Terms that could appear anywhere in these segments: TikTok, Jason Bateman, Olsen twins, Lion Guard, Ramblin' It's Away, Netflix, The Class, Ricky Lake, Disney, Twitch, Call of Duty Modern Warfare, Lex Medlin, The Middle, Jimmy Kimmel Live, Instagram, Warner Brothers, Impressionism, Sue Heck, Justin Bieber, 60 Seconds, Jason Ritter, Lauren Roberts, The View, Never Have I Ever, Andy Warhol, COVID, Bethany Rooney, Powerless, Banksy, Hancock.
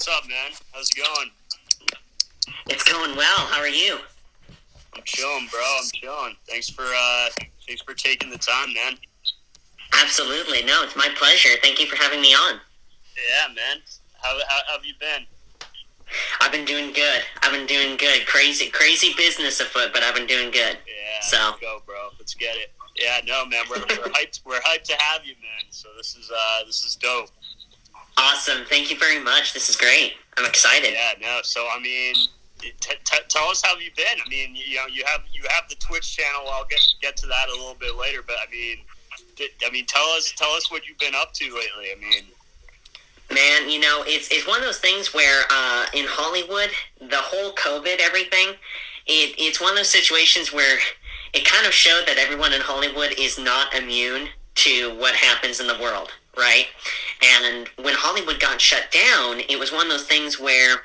what's up, man? How's it going? It's going well. How are you? I'm chilling, bro. I'm chilling. Thanks for taking the time, man. Absolutely. No, it's my pleasure. Thank you for having me on. Yeah, man. How have you been? I've been doing good. Crazy business afoot, but I've been doing good. Yeah. So let's go, bro. Let's get it. Yeah, no, man. We're hyped. We're hyped to have you, man. So this is dope. Awesome. Thank you very much. This is great. I'm excited. Yeah. No. So I mean, tell us how you've been. I mean, you know, you have the Twitch channel. I'll get to that a little bit later. But I mean, tell us what you've been up to lately. I mean. Man, you know, it's one of those things where in Hollywood, the whole COVID everything, it's one of those situations where it kind of showed that everyone in Hollywood is not immune to what happens in the world, right? And when Hollywood got shut down, it was one of those things where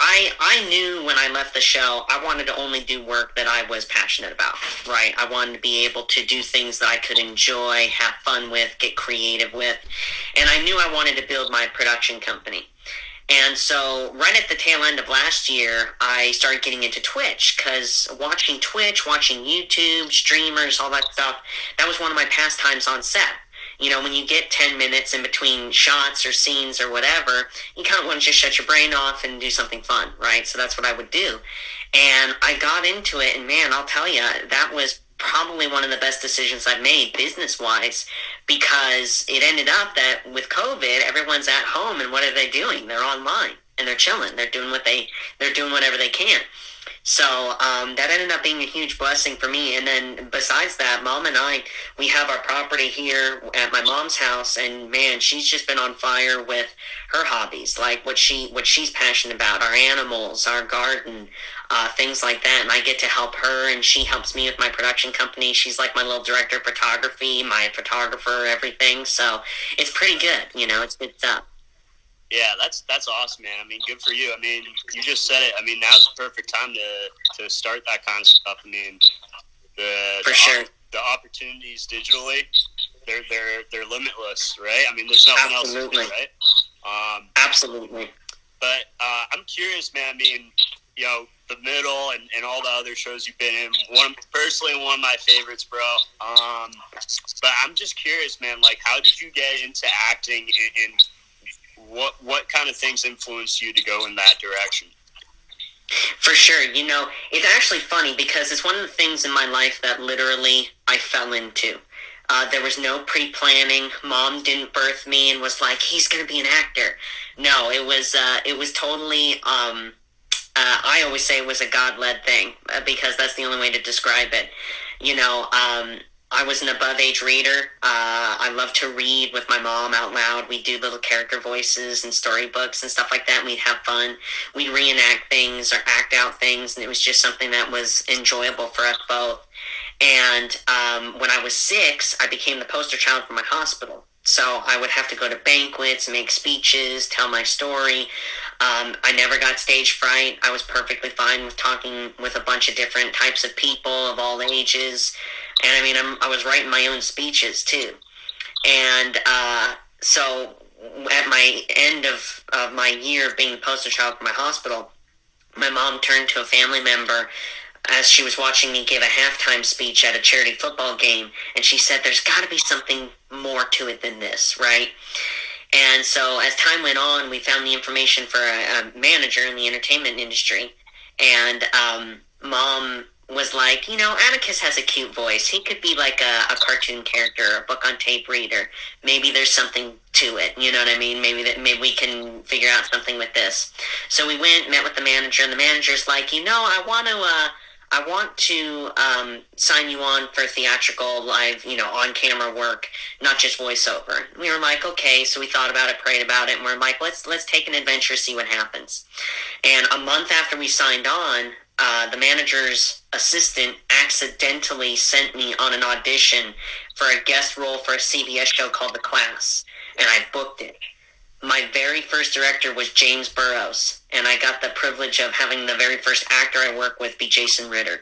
I knew when I left the show, I wanted to only do work that I was passionate about, right? I wanted to be able to do things that I could enjoy, have fun with, get creative with. And I knew I wanted to build my production company. And so right at the tail end of last year, I started getting into Twitch because watching Twitch, watching YouTube, streamers, all that stuff, that was one of my pastimes on set. You know, when you get 10 minutes in between shots or scenes or whatever, you kind of want to just shut your brain off and do something fun, right? So that's what I would do. And I got into it, and man, I'll tell you, that was probably one of the best decisions I've made business-wise, because it ended up that with COVID, everyone's at home, and what are they doing? They're online, and they're chilling. They're doing whatever they can. So that ended up being a huge blessing for me. And then besides that, Mom and I, we have our property here at my mom's house, and man, she's just been on fire with her hobbies, like what she's passionate about, our animals, our garden, things like that. And I get to help her, and she helps me with my production company. She's like my little director of photography, my photographer, everything. So it's pretty good, you know, it's good stuff. Yeah, that's awesome, man. I mean, good for you. I mean, you just said it. I mean, now's the perfect time to start that kind of stuff. I mean, the opportunities digitally, they're limitless, right? I mean, there's nothing Absolutely. Else to do, right? Absolutely. But I'm curious, man. I mean, you know, The Middle and all the other shows you've been in. Personally, one of my favorites, bro. But I'm just curious, man. Like, how did you get into acting and what kind of things influenced you to go in that direction? For sure. You know, it's actually funny because it's one of the things in my life that literally I fell into. There was no pre-planning. Mom didn't birth me and was like, he's going to be an actor. No, it was totally... I always say it was a God-led thing because that's the only way to describe it. You know, I was an above-age reader. I love to read with my mom out loud. We'd do little character voices and storybooks and stuff like that, and we'd have fun. We'd reenact things or act out things, and it was just something that was enjoyable for us both. And when I was 6, I became the poster child for my hospital. So I would have to go to banquets, make speeches, tell my story. I never got stage fright. I was perfectly fine with talking with a bunch of different types of people of all ages. And I mean, I was writing my own speeches too. And so at my end of my year of being the poster child for my hospital, my mom turned to a family member as she was watching me give a halftime speech at a charity football game. And she said, there's got to be something more to it than this, right? And so as time went on, we found the information for a manager in the entertainment industry. And Mom was like, you know, Atticus has a cute voice. He could be like a cartoon character, a book on tape reader. Maybe there's something to it. You know what I mean? Maybe we can figure out something with this. So we went, met with the manager, and the manager's like, you know, I want to sign you on for theatrical, live, you know, on-camera work, not just voiceover. We were like, okay, so we thought about it, prayed about it, and we're like, let's take an adventure, see what happens. And a month after we signed on, the manager's assistant accidentally sent me on an audition for a guest role for a CBS show called The Class, and I booked it. My very first director was James Burroughs, and I got the privilege of having the very first actor I work with be Jason Ritter.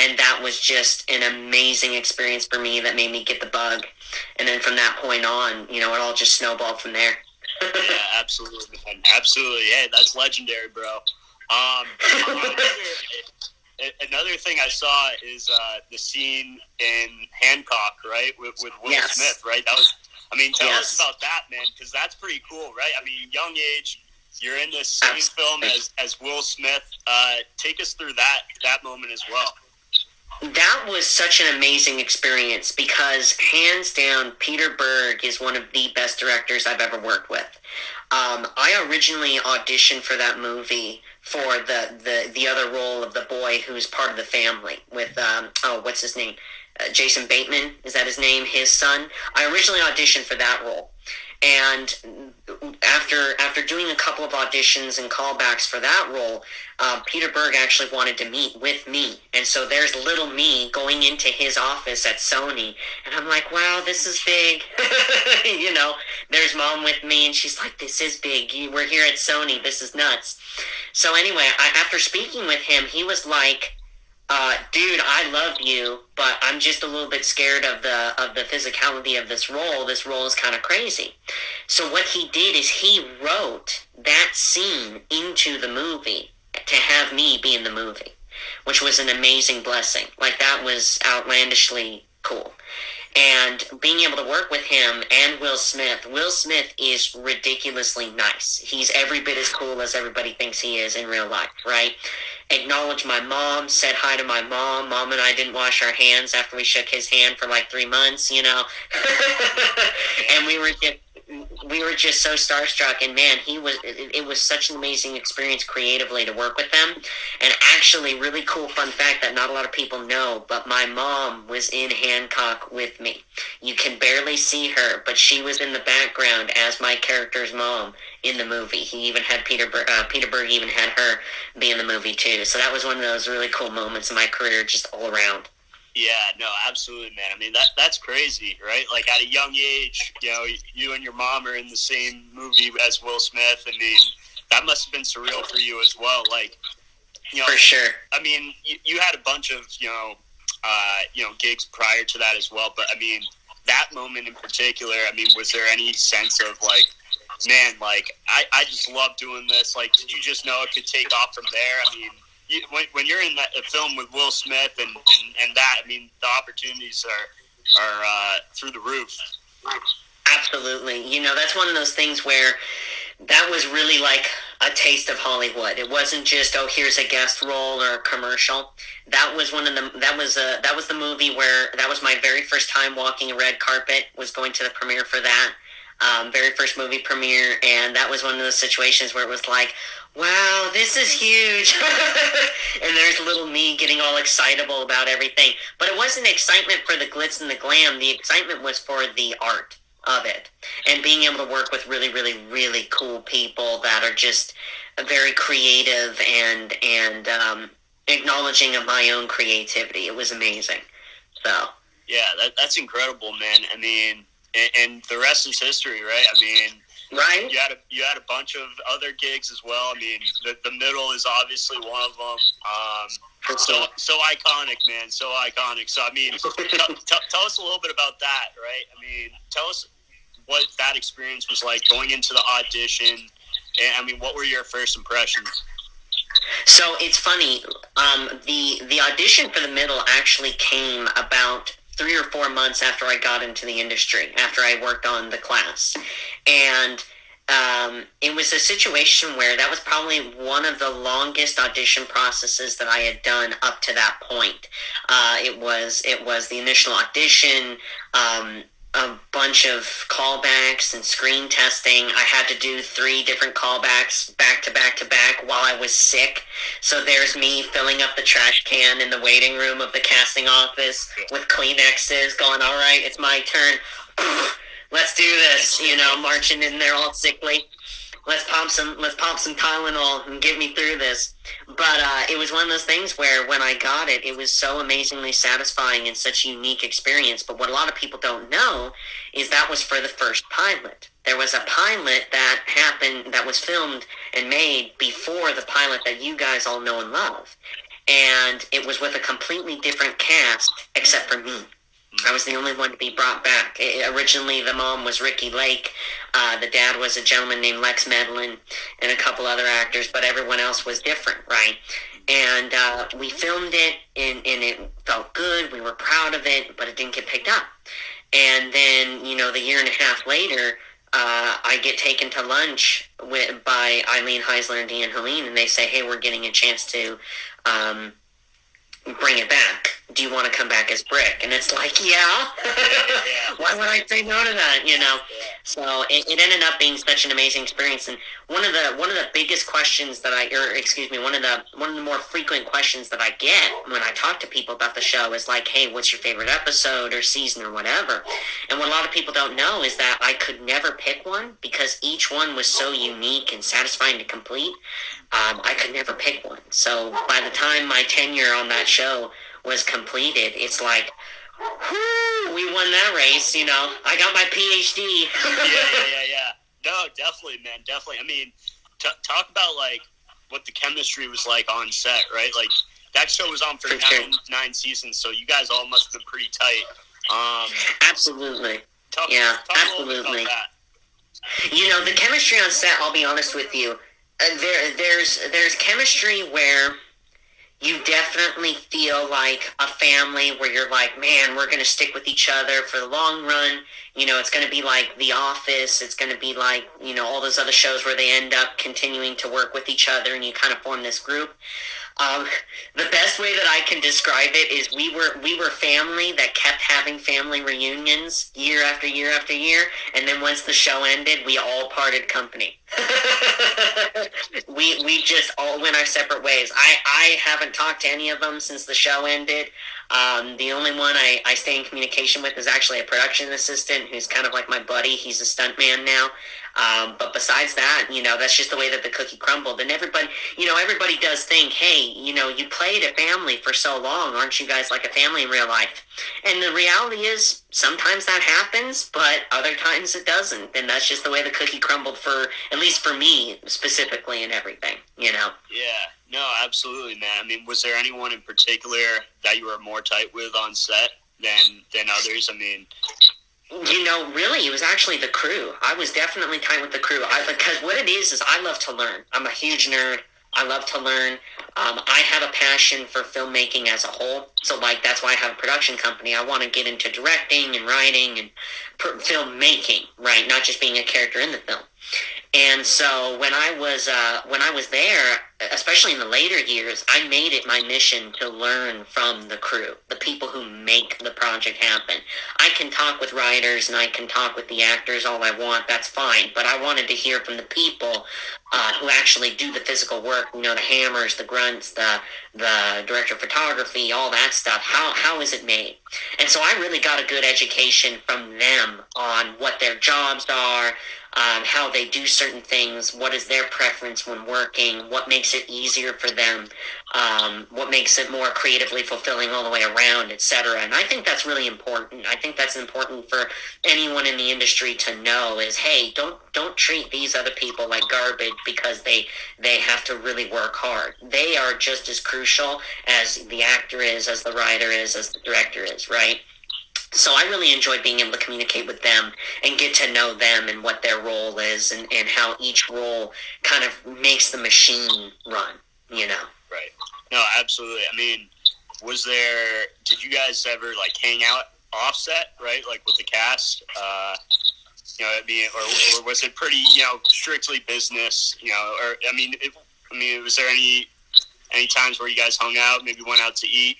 And that was just an amazing experience for me that made me get the bug. And then from that point on, you know, it all just snowballed from there. Yeah, absolutely, man. Absolutely. Hey, that's legendary, bro. Another thing I saw is the scene in Hancock, right, with Will Smith, right? That was, I mean, tell us about that, man, because that's pretty cool, right? I mean, young age, you're in this same film as Will Smith. Take us through that moment as well. That was such an amazing experience because, hands down, Peter Berg is one of the best directors I've ever worked with. I originally auditioned for that movie for the other role of the boy who's part of the family with, what's his name? Jason Bateman, is that his name? His son? I originally auditioned for that role. And after doing a couple of auditions and callbacks for that role, Peter Berg actually wanted to meet with me. And so there's little me going into his office at Sony. And I'm like, wow, this is big. You know, there's mom with me and she's like, this is big. We're here at Sony. This is nuts. So anyway, after speaking with him, he was like, dude, I love you, but I'm just a little bit scared of the physicality of this role. This role is kind of crazy. So what he did is he wrote that scene into the movie to have me be in the movie, which was an amazing blessing. Like, that was outlandishly cool. And being able to work with him and Will Smith is ridiculously nice. He's every bit as cool as everybody thinks he is in real life, right? Acknowledged my mom, said hi to my mom. Mom and I didn't wash our hands after we shook his hand for like 3 months, you know. And we were just so starstruck. And man, it was such an amazing experience creatively to work with them. And actually, really cool fun fact that not a lot of people know, but my mom was in Hancock with me. You can barely see her, but she was in the background as my character's mom in the movie. He even had Peter Berg even had her be in the movie too. So that was one of those really cool moments in my career, just all around. Yeah, no, absolutely, man. I mean, that's crazy, right? Like, at a young age, you know, you and your mom are in the same movie as Will Smith. I mean, that must have been surreal for you as well. Like, you know, for sure. I mean, you had a bunch of, you know, gigs prior to that as well. But I mean, that moment in particular, I mean, was there any sense of like, man, like, I just love doing this. Like, did you just know it could take off from there? I mean, when you're in that film with Will Smith and that, I mean, the opportunities are through the roof. Absolutely. You know, that's one of those things where that was really like a taste of Hollywood. It wasn't just, oh, here's a guest role or a commercial. That was the movie where that was my very first time walking a red carpet, was going to the premiere for that. Very first movie premiere, and that was one of those situations where it was like, wow, this is huge. And there's little me getting all excitable about everything. But it wasn't excitement for the glitz and the glam. The excitement was for the art of it and being able to work with really, really, really cool people that are just very creative and acknowledging of my own creativity. It was amazing. So yeah, that's incredible, man. I mean, and the rest is history, right? I mean, right. You had a bunch of other gigs as well. I mean, the Middle is obviously one of them. So iconic, man. So iconic. So I mean, tell us a little bit about that, right? I mean, tell us what that experience was like going into the audition. And I mean, what were your first impressions? So it's funny. The audition for the Middle actually came about 3 or 4 months after I got into the industry, after I worked on The Class. And it was a situation where that was probably one of the longest audition processes that I had done up to that point. It was the initial audition, a bunch of callbacks and screen testing. I had to do 3 different callbacks back to back to back while I was sick. So there's me filling up the trash can in the waiting room of the casting office with Kleenexes going, all right, it's my turn. Let's do this, you know, marching in there all sickly. Let's pop some Tylenol and get me through this. But it was one of those things where when I got it, it was so amazingly satisfying and such a unique experience. But what a lot of people don't know is that was for the first pilot. There was a pilot that happened, that was filmed and made before the pilot that you guys all know and love. And it was with a completely different cast except for me. I was the only one to be brought back. Originally, the mom was Ricky Lake. The dad was a gentleman named Lex Medlin and a couple other actors, but everyone else was different, right? And we filmed it, and it felt good. We were proud of it, but it didn't get picked up. And then, you know, the year and a half later, I get taken to lunch by Eileen Heisler and Diane Helene, and they say, hey, we're getting a chance to bring it back. Do you want to come back as Brick? And it's like, yeah. Why would I say no to that, you know? So it ended up being such an amazing experience. And one of the biggest questions that one of the more frequent questions that I get when I talk to people about the show is like, hey, what's your favorite episode or season or whatever? And what a lot of people don't know is that I could never pick one because each one was so unique and satisfying to complete. I could never pick one. So by the time my tenure on that show was completed, it's like, whoo, we won that race, you know. I got my PhD. Yeah. No, definitely, man, definitely. I mean, talk about, like, what the chemistry was like on set, right? Like, that show was on for nine seasons, so you guys all must have been pretty tight. Absolutely. Talk about that. You know, the chemistry on set, I'll be honest with you, there's chemistry where you definitely feel like a family where you're like, man, we're going to stick with each other for the long run. You know, it's going to be like The Office. It's going to be like, you know, all those other shows where they end up continuing to work with each other and you kind of form this group. The best way that I can describe it is we were family that kept having family reunions year after year after year, and then once the show ended, we all parted company. we just all went our separate ways. I haven't talked to any of them since the show ended. The only one I stay in communication with is actually a production assistant who's kind of like my buddy. He's a stuntman now. But besides that, you know, that's just the way that the cookie crumbled. And everybody does think, hey, you know, you played a family for so long. Aren't you guys like a family in real life? And the reality is sometimes that happens, but other times it doesn't. And that's just the way the cookie crumbled at least for me specifically and everything, you know? Yeah, no, absolutely, man. I mean, was there anyone in particular that you were more tight with on set than others? I mean... You know, really, it was actually the crew. I was definitely tight with the crew because what it is I love to learn. I'm a huge nerd. I love to learn. I have a passion for filmmaking as a whole. So, like, that's why I have a production company. I want to get into directing and writing and filmmaking, right? Not just being a character in the film. And so when I was there, especially in the later years, I made it my mission to learn from the crew, the people who make the project happen. I can talk with writers and I can talk with the actors all I want. That's fine. But I wanted to hear from the people who actually do the physical work, you know, the hammers, the grunts, the director of photography, all that stuff. How is it made? And so I really got a good education from them on what their jobs are, how they do certain things, what is their preference when working, what makes it easier for them, what makes it more creatively fulfilling all the way around, etc. And I think that's really important. I think that's important for anyone in the industry to know is, hey, don't treat these other people like garbage because they have to really work hard. They are just as crucial as the actor is, as the writer is, as the director is, right? So I really enjoy being able to communicate with them and get to know them and what their role is and how each role kind of makes the machine run, you know? Right. No, absolutely. I mean, did you guys ever, like, hang out offset, right? Like, with the cast, you know, I mean, or was it pretty, you know, strictly business, you know? Or, I mean, was there any times where you guys hung out, maybe went out to eat?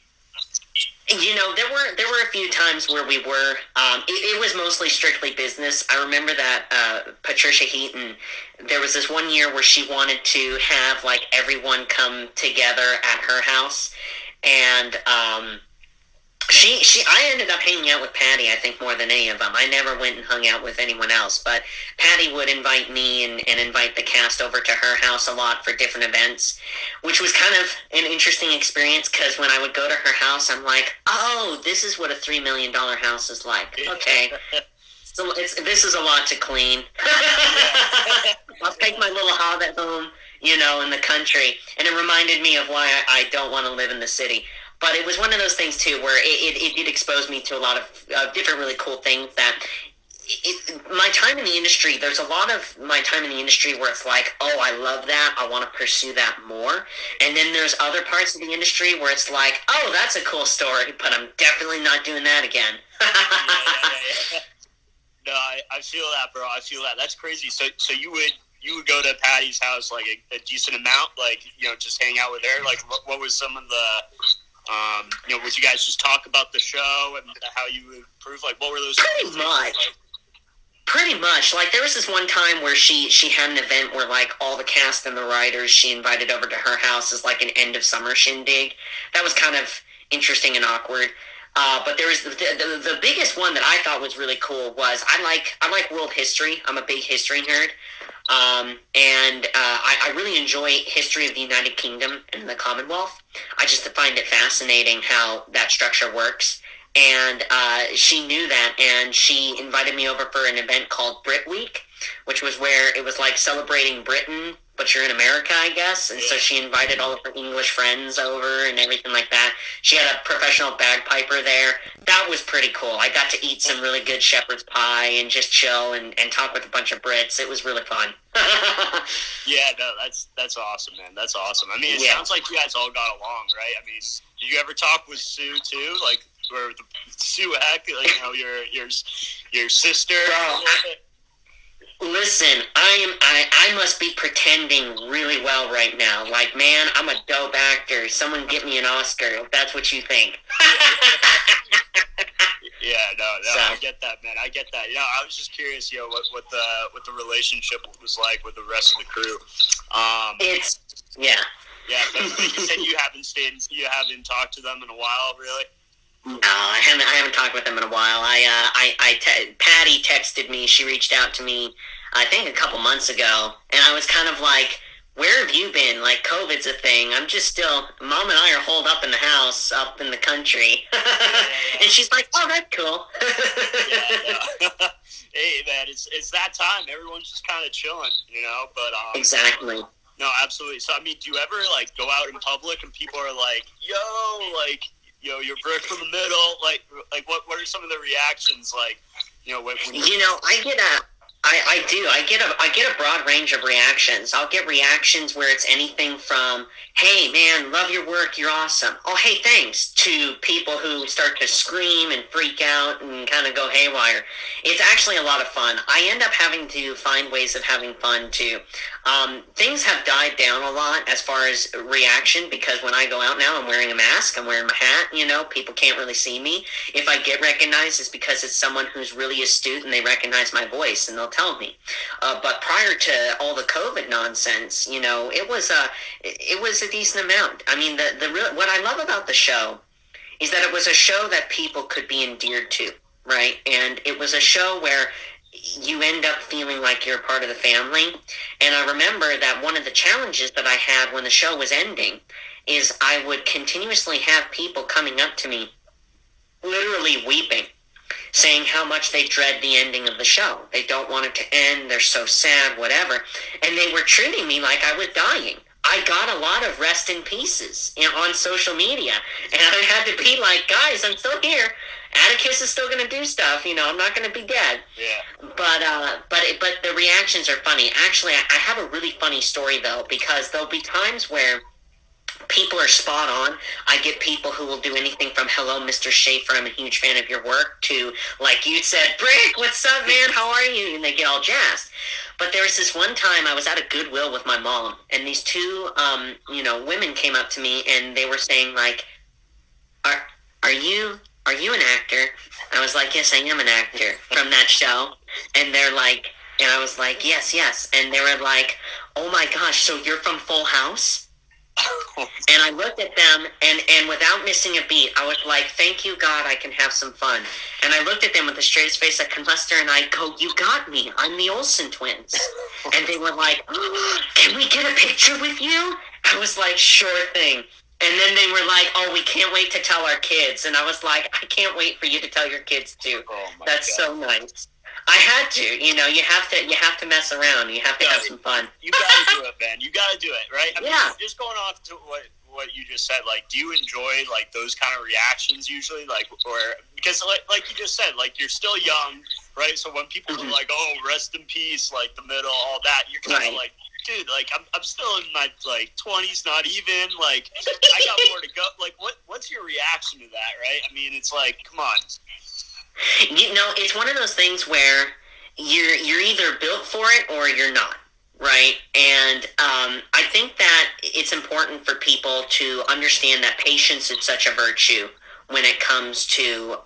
You know, there were a few times where we were. It was mostly strictly business. I remember that Patricia Heaton, there was this one year where she wanted to have, like, everyone come together at her house. And I ended up hanging out with Patty, I think, more than any of them. I never went and hung out with anyone else. But Patty would invite me and invite the cast over to her house a lot for different events, which was kind of an interesting experience because when I would go to her house, I'm like, oh, this is what a $3 million house is like. Okay. So this is a lot to clean. I'll take my little hobbit home, you know, in the country. And it reminded me of why I don't want to live in the city. But it was one of those things, too, where it did expose me to a lot of different really cool things that... my time in the industry, there's a lot of my time in the industry where it's like, oh, I love that. I want to pursue that more. And then there's other parts of the industry where it's like, oh, that's a cool story, but I'm definitely not doing that again. No, I feel that, bro. I feel that. That's crazy. So you would go to Patty's house, like, a decent amount, like, you know, just hang out with her? Like, what was some of the... you know, would you guys just talk about the show and how you improve? Like, what were those? Pretty much. Like, there was this one time where she had an event where, like, all the cast and the writers she invited over to her house as, like, an end-of-summer shindig. That was kind of interesting and awkward. But there was the biggest one that I thought was really cool was I like world history. I'm a big history nerd. And I really enjoy history of the United Kingdom and the Commonwealth. I just find it fascinating how that structure works. And she knew that, and she invited me over for an event called Brit Week, which was where it was like celebrating Britain, but you're in America, I guess. And so she invited all of her English friends over and everything like that. She had a professional bagpiper there. That was pretty cool. I got to eat some really good shepherd's pie and just chill and talk with a bunch of Brits. It was really fun. Yeah, no, that's awesome, man. That's awesome. I mean, it sounds like you guys all got along, right? I mean, did you ever talk with Sue, too? Like, or Sue Eck, like, you know, your sister? Listen, I must be pretending really well right now. Like, man, I'm a dope actor. Someone get me an Oscar if that's what you think. Yeah, no, so. I get that, man. I get that. You know, I was just curious, you know, what the relationship was like with the rest of the crew. Yeah. But you said you haven't talked to them in a while, really. No, I haven't talked with them in a while. Patty texted me. She reached out to me, I think, a couple months ago, and I was kind of like, "Where have you been? Like, COVID's a thing. I'm just still. Mom and I are holed up in the house, up in the country." Yeah. And she's like, "Oh, that's cool." Yeah, no. Hey, man, it's that time. Everyone's just kind of chilling, you know. But exactly. No, absolutely. So, I mean, do you ever like go out in public and people are like, "Yo, like." You know, you're Brit from the middle. Like, what are some of the reactions like? You know, when you know, I get a broad range of reactions. I'll get reactions where it's anything from, "Hey, man, love your work, you're awesome." "Oh, hey, thanks," to people who start to scream and freak out and kind of go haywire. It's actually a lot of fun. I end up having to find ways of having fun too. Things have died down a lot as far as reaction, because when I go out now, I'm wearing a mask, I'm wearing my hat, you know, people can't really see me. If I get recognized, it's because it's someone who's really astute and they recognize my voice and they'll tell me. But prior to all the COVID nonsense, you know, it was a decent amount. I mean, what I love about the show is that it was a show that people could be endeared to, right? And it was a show where you end up feeling like you're a part of the family. And I remember that one of the challenges that I had when the show was ending is I would continuously have people coming up to me, literally weeping, saying how much they dread the ending of the show. They don't want it to end. They're so sad, whatever. And they were treating me like I was dying. I got a lot of rest in pieces on social media. And I had to be like, "Guys, I'm still here. Atticus is still going to do stuff. You know, I'm not going to be dead." Yeah. But the reactions are funny. Actually, I have a really funny story, though, because there'll be times where people are spot on. I get people who will do anything from, "Hello, Mr. Shaffer, I'm a huge fan of your work," to, like you said, "Brick, what's up, man? How are you?" And they get all jazzed. But there was this one time I was at a Goodwill with my mom, and these two, women came up to me, and they were saying, like, are you an actor?" I was like, "Yes, I am an actor from that show." And they're like, and I was like, yes. And they were like, "Oh my gosh, so you're from Full House?" And I looked at them, and without missing a beat, I was like, "Thank you, God, I can have some fun." And I looked at them with the straightest face I could muster, and I go, "You got me. I'm the Olsen twins." And they were like, "Oh, can we get a picture with you?" I was like, "Sure thing." And then they were like, "Oh, we can't wait to tell our kids." And I was like, "I can't wait for you to tell your kids too." Oh, that's God. So nice. I had to, you know, you have to mess around. You have to have some fun. You gotta do it, man. You gotta do it, right? I mean, just going off to what what you just said, like, do you enjoy, like, those kind of reactions usually? Like, or, because, like you just said, like, you're still young, right? So when people are like, oh, rest in peace, like, The Middle, all that, you're kind of like, dude, like, I'm still in my, like, 20s, not even, like, I got more to go. Like, what's your reaction to that, right? I mean, it's like, come on. You know, it's one of those things where you're either built for it or you're not. Right. And I think that it's important for people to understand that patience is such a virtue when it comes to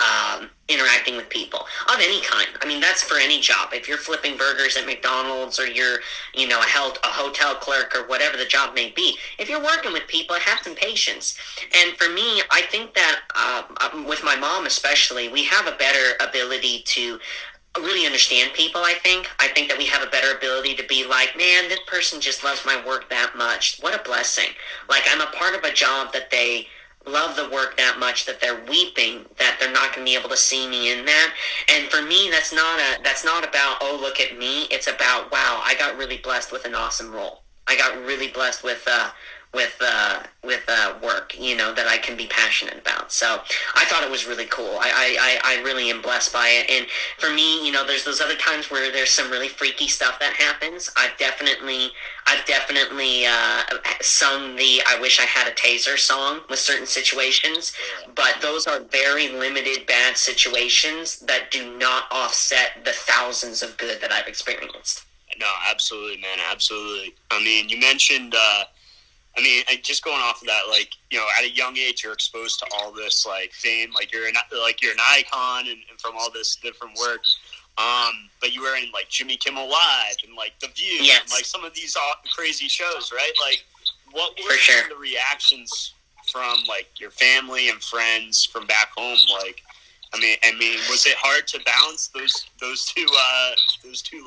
interacting with people of any kind. I mean, that's for any job. If you're flipping burgers at McDonald's or you're, you know, a hotel clerk or whatever the job may be, if you're working with people, have some patience. And for me, I think that with my mom especially, we have a better ability to really understand people, I think. I think that we have a better ability to be like, man, this person just loves my work that much. What a blessing. Like, I'm a part of a job that they love the work that much that they're weeping that they're not going to be able to see me in that. And for me, that's not about, oh, look at me. It's about, wow, I got really blessed with an awesome role. I got really blessed with work, you know, that I can be passionate about. So I thought it was really cool. I really am blessed by it. And for me, you know, there's those other times where there's some really freaky stuff that happens. I've definitely sung the I Wish I Had a Taser song with certain situations, but those are very limited bad situations that do not offset the thousands of good that I've experienced. No, absolutely, man. Absolutely. I mean, you mentioned, just going off of that, like, you know, at a young age, you're exposed to all this, like, fame, like you're an icon and from all this different work. But you were in, like, Jimmy Kimmel Live and, like, The View, yes, and, like, some of these crazy shows, right? Like, what were the reactions from, like, your family and friends from back home? Like, I mean, was it hard to balance those two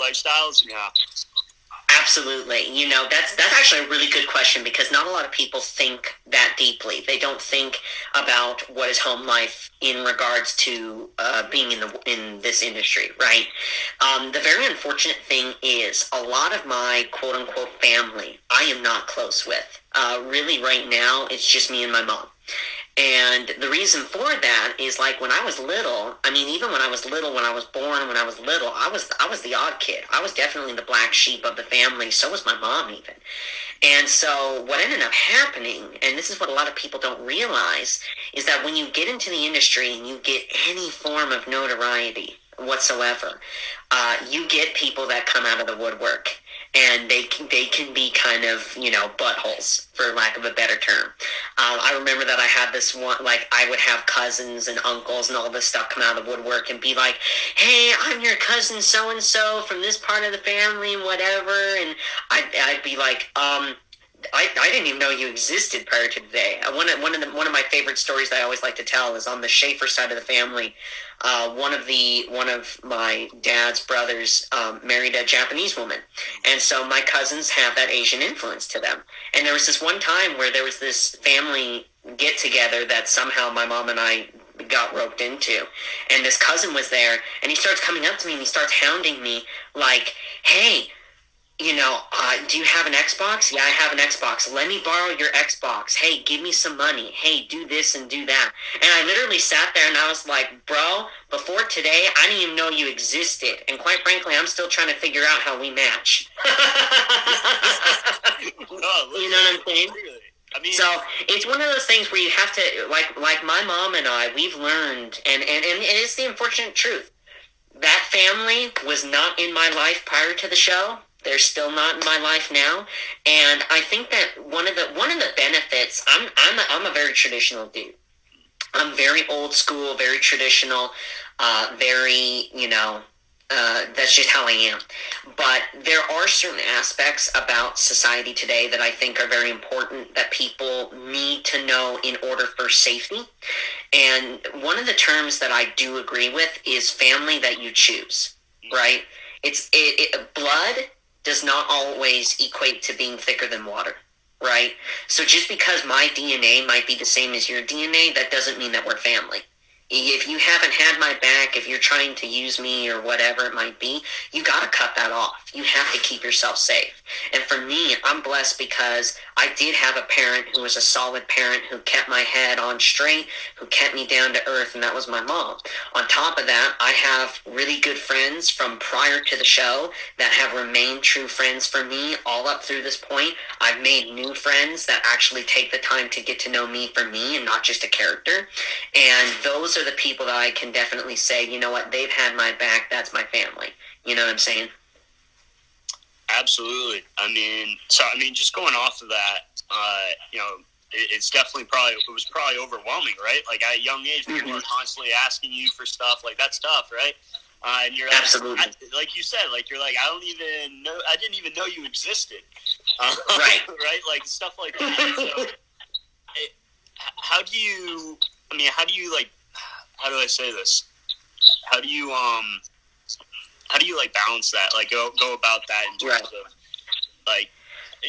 lifestyles? Yeah. Absolutely. You know, that's actually a really good question because not a lot of people think that deeply. They don't think about what is home life in regards to being in this industry, right? The very unfortunate thing is a lot of my quote-unquote family I am not close with. Really, right now, it's just me and my mom. And the reason for that is, like, when I was little, I mean, even when I was little, when I was born, when I was little, I was the odd kid. I was definitely the black sheep of the family. So was my mom even. And so what ended up happening, and this is what a lot of people don't realize, is that when you get into the industry and you get any form of notoriety whatsoever, you get people that come out of the woodwork. And they can be kind of, you know, buttholes, for lack of a better term. I remember that I had this one, like, I would have cousins and uncles and all this stuff come out of the woodwork and be like, hey, I'm your cousin so-and-so from this part of the family, whatever. And I'd be like, I didn't even know you existed prior to today. One of my favorite stories that I always like to tell is on the Shaffer side of the family. One of my dad's brothers married a Japanese woman, and so my cousins have that Asian influence to them. And there was this one time where there was this family get together that somehow my mom and I got roped into, and this cousin was there, and he starts coming up to me and he starts hounding me like, hey, you know, do you have an Xbox? Yeah, I have an Xbox. Let me borrow your Xbox. Hey, give me some money. Hey, do this and do that. And I literally sat there and I was like, bro, before today, I didn't even know you existed. And quite frankly, I'm still trying to figure out how we match. You know what I'm saying? I mean, so it's one of those things where you have to, like my mom and I, we've learned, and it's the unfortunate truth. That family was not in my life prior to the show. They're still not in my life now, and I think that one of the benefits. I'm a very traditional dude. I'm very old school, very traditional, very, you know. That's just how I am. But there are certain aspects about society today that I think are very important that people need to know in order for safety. And one of the terms that I do agree with is family that you choose. Right? It's blood does not always equate to being thicker than water, right? So just because my DNA might be the same as your DNA, that doesn't mean that we're family. if you haven't had my back, if you're trying to use me or whatever it might be, you got to cut that off. You have to keep yourself safe. And for me, I'm blessed because I did have a parent who was a solid parent, who kept my head on straight, who kept me down to earth, and that was my mom. On top of that, I have really good friends from prior to the show that have remained true friends for me all up through this point. I've made new friends that actually take the time to get to know me for me and not just a character. And those are the people that I can definitely say, you know what, they've had my back, that's my family. You know what I'm saying? Absolutely. I mean, just going off of that, you know, it's definitely it was probably overwhelming, right? Like, at a young age, people are constantly asking you for stuff, like, that's tough, right? And you're absolutely, like you said, like, you're like, I didn't even know you existed. Right. Right? Like, stuff like that. So, how do you, like, balance that? Like, go about that in terms of, like,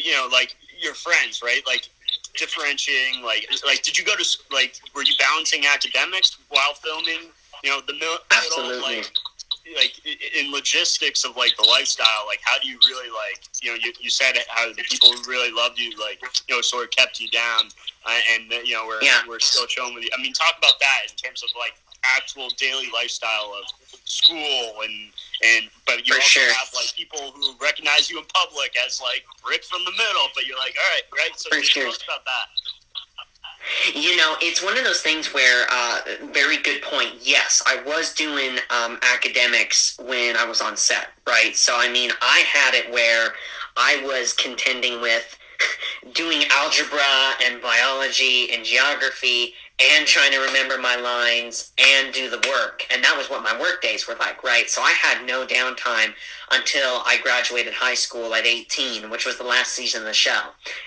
you know, like, your friends, right? Like, differentiating, like, did you go to, like, were you balancing academics while filming? You know, the middle, absolutely, like, in logistics of, like, the lifestyle, like, how do you really, like, you know, you said how the people who really loved you, like, you know, sort of kept you down, and, you know, we're still chilling with you. I mean, talk about that in terms of, like, actual daily lifestyle of school and but you for also sure have, like, people who recognize you in public as, like, Rick from the Middle, but you're like, all right, so just sure talk about that. You know, it's one of those things where, very good point. Yes, I was doing academics when I was on set, right? So, I mean, I had it where I was contending with doing algebra and biology and geography and trying to remember my lines and do the work. And that was what my work days were like, right? So I had no downtime until I graduated high school at 18, which was the last season of the show.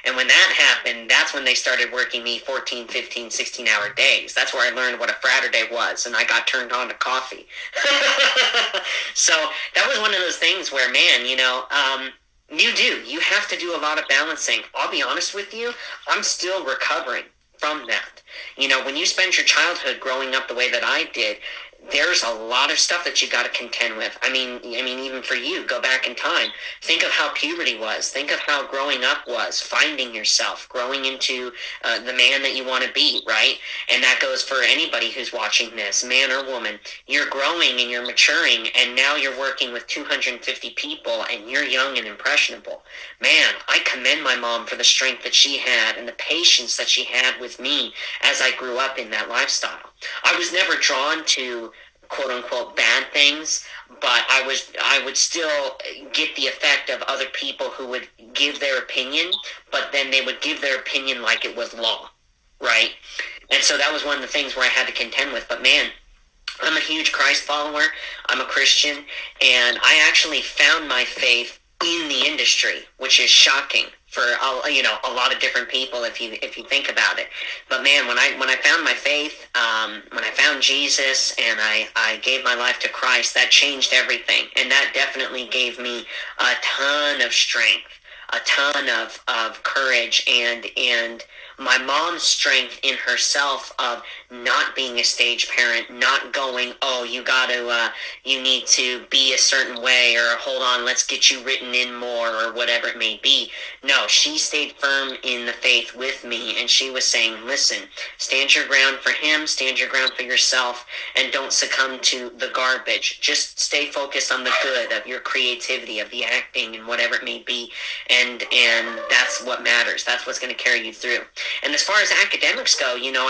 And when that happened, that's when they started working me 14, 15, 16-hour days. That's where I learned what a fratter day was, and I got turned on to coffee. So that was one of those things where, man, you know, you do. You have to do a lot of balancing. I'll be honest with you, I'm still recovering from that. You know, when you spend your childhood growing up the way that I did, there's a lot of stuff that you got to contend with. I mean, even for you, go back in time. Think of how puberty was. Think of how growing up was, finding yourself, growing into the man that you want to be, right? And that goes for anybody who's watching this, man or woman. You're growing and you're maturing, and now you're working with 250 people, and you're young and impressionable. Man, I commend my mom for the strength that she had and the patience that she had with me as I grew up in that lifestyle. I was never drawn to quote-unquote bad things, but I would still get the effect of other people who would give their opinion, but then they would give their opinion like it was law, right? And so that was one of the things where I had to contend with. But man, I'm a huge Christ follower, I'm a Christian, and I actually found my faith in the industry, which is shocking for, you know, a lot of different people if you think about it. But man, when I found my faith, when I found Jesus and I gave my life to Christ, that changed everything. And that definitely gave me a ton of strength, a ton of courage, and my mom's strength in herself of not being a stage parent, not going, oh, you need to be a certain way, or hold on, let's get you written in more, or whatever it may be. No, she stayed firm in the faith with me, and she was saying, listen, stand your ground for him, stand your ground for yourself, and don't succumb to the garbage. Just stay focused on the good of your creativity, of the acting, and whatever it may be, and that's what matters. That's what's going to carry you through. And as far as academics go, you know,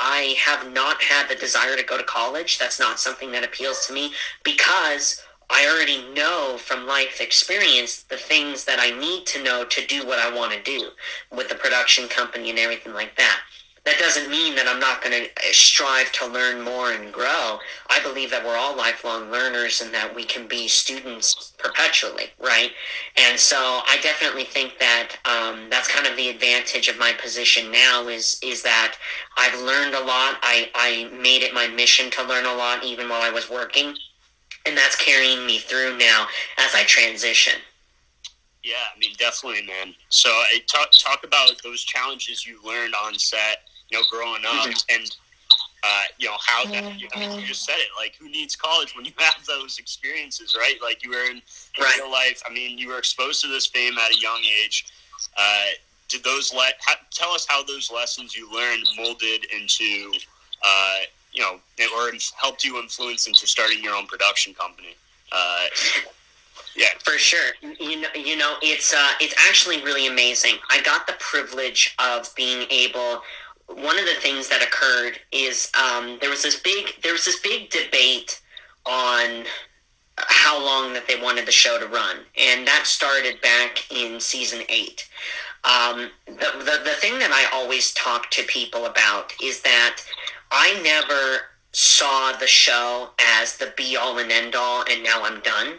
I have not had the desire to go to college. That's not something that appeals to me, because I already know from life experience the things that I need to know to do what I want to do with the production company and everything like that. That doesn't mean that I'm not going to strive to learn more and grow. I believe that we're all lifelong learners and that we can be students perpetually, right? And so I definitely think that that's kind of the advantage of my position now is that I've learned a lot. I made it my mission to learn a lot even while I was working, and that's carrying me through now as I transition. Yeah, I mean, definitely, man. So talk about those challenges you learned on set, you know, growing up, and You just said it. Like, who needs college when you have those experiences, right? Like, you were in real life. I mean, you were exposed to this fame at a young age. Tell us how those lessons you learned molded into, or helped you influence into starting your own production company. Yeah, for sure. You know, it's actually really amazing. I got the privilege of being able. One of the things that occurred is there was this big debate on how long that they wanted the show to run, and that started back in season 8. The thing that I always talk to people about is that I never saw the show as the be all and end all, and now I'm done.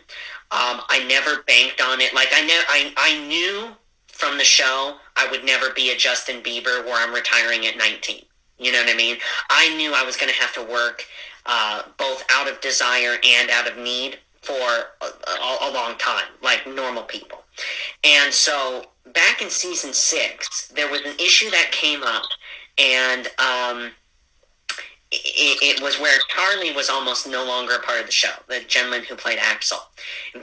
I never banked on it. Like I knew from the show I would never be a Justin Bieber where I'm retiring at 19. You know what I mean? I knew I was going to have to work both out of desire and out of need for a long time, like normal people. And so back in season 6, there was an issue that came up, and it was where Charlie was almost no longer a part of the show, the gentleman who played Axel.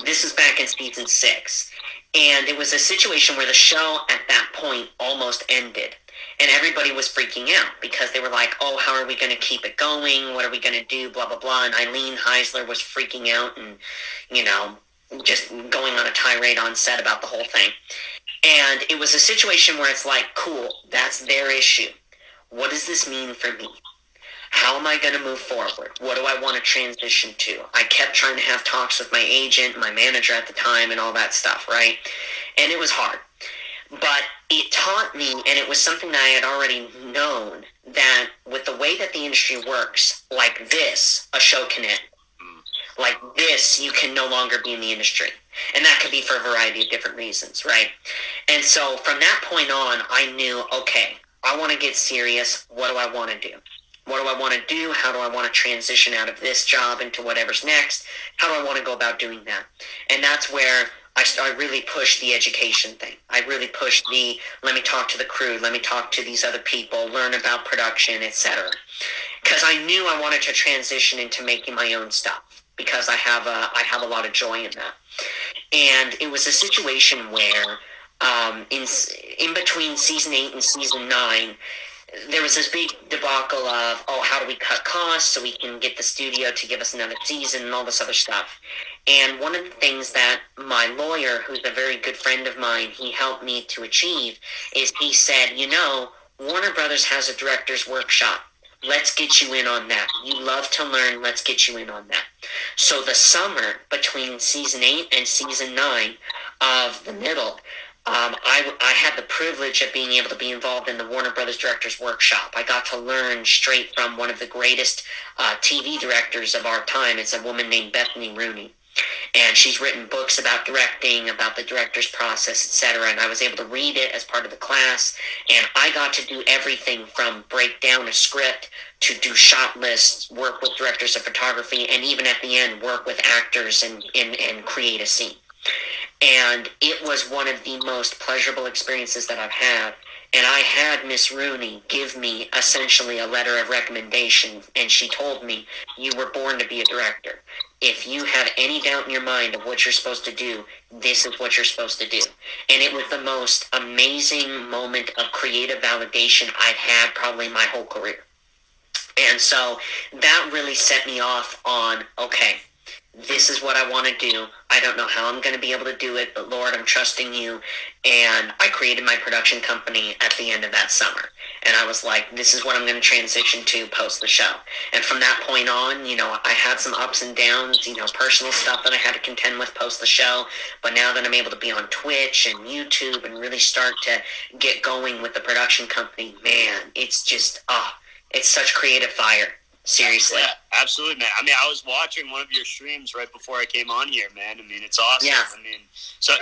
This is back in season 6. And it was a situation where the show at that point almost ended. And everybody was freaking out because they were like, oh, how are we going to keep it going? What are we going to do? Blah, blah, blah. And Eileen Heisler was freaking out and, you know, just going on a tirade on set about the whole thing. And it was a situation where it's like, cool, that's their issue. What does this mean for me? How am I going to move forward? What do I want to transition to? I kept trying to have talks with my agent, my manager at the time, and all that stuff, right? And it was hard. But it taught me, and it was something that I had already known, that with the way that the industry works, like this, a show can end. Like this, you can no longer be in the industry. And that could be for a variety of different reasons, right? And so from that point on, I knew, okay, I want to get serious. What do I want to do? What do I want to do? How do I want to transition out of this job into whatever's next? How do I want to go about doing that? And that's where I really pushed the education thing. I really pushed let me talk to the crew, let me talk to these other people, learn about production, etc. Because I knew I wanted to transition into making my own stuff because I have a lot of joy in that. And it was a situation where in between season 8 and season 9, there was this big debacle of, oh, how do we cut costs so we can get the studio to give us another season and all this other stuff. And one of the things that my lawyer, who's a very good friend of mine, he helped me to achieve is he said, you know, Warner Brothers has a director's workshop. Let's get you in on that. You love to learn. Let's get you in on that. So the summer between season 8 and season 9 of The Middle, I had the privilege of being able to be involved in the Warner Brothers Directors Workshop. I got to learn straight from one of the greatest TV directors of our time. It's a woman named Bethany Rooney. And she's written books about directing, about the director's process, etc. And I was able to read it as part of the class. And I got to do everything from break down a script to do shot lists, work with directors of photography, and even at the end work with actors and create a scene. And it was one of the most pleasurable experiences that I've had. And I had Miss Rooney give me essentially a letter of recommendation. And she told me, you were born to be a director. If you have any doubt in your mind of what you're supposed to do, this is what you're supposed to do. And it was the most amazing moment of creative validation I've had probably my whole career. And so that really set me off on, okay, this is what I want to do. I don't know how I'm going to be able to do it, but Lord, I'm trusting you. And I created my production company at the end of that summer. And I was like, this is what I'm going to transition to post the show. And from that point on, you know, I had some ups and downs, you know, personal stuff that I had to contend with post the show. But now that I'm able to be on Twitch and YouTube and really start to get going with the production company, man, it's just, it's such creative fire. Seriously. Yeah, absolutely, man. I mean, I was watching one of your streams right before I came on here, man. I mean, it's awesome. Yeah. I mean, so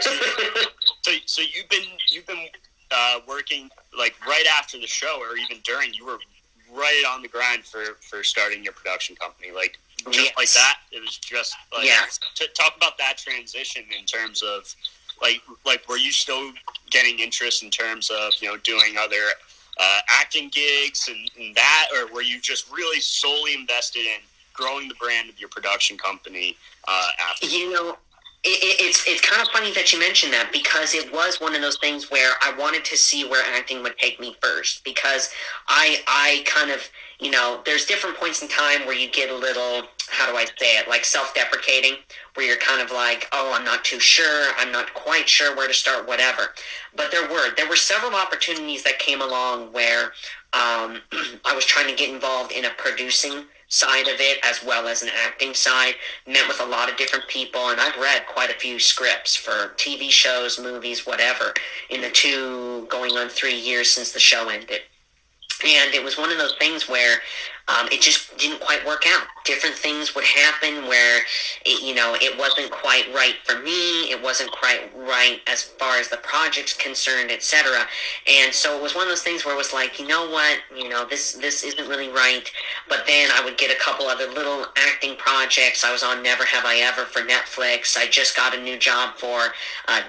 you've been working like right after the show or even during, you were right on the grind for starting your production company. Like just like that. It was just like, talk about that transition in terms of like, were you still getting interest in terms of, you know, doing other acting gigs and that, or were you just really solely invested in growing the brand of your production company after? You know, it's kind of funny that you mentioned that, because it was one of those things where I wanted to see where acting would take me first, because I kind of, you know, there's different points in time where you get a little, how do I say it, like self-deprecating, where you're kind of like, oh, I'm not too sure, I'm not quite sure where to start, whatever. But there were several opportunities that came along where I was trying to get involved in a producing side of it as well as an acting side, met with a lot of different people, and I've read quite a few scripts for TV shows, movies, whatever, in the 2 going on 3 years since the show ended. And it was one of those things where it just didn't quite work out. Different things would happen where, it wasn't quite right for me. It wasn't quite right as far as the project's concerned, etc. And so it was one of those things where it was like, you know what, this isn't really right. But then I would get a couple other little acting projects. I was on Never Have I Ever for Netflix. I just got a new job for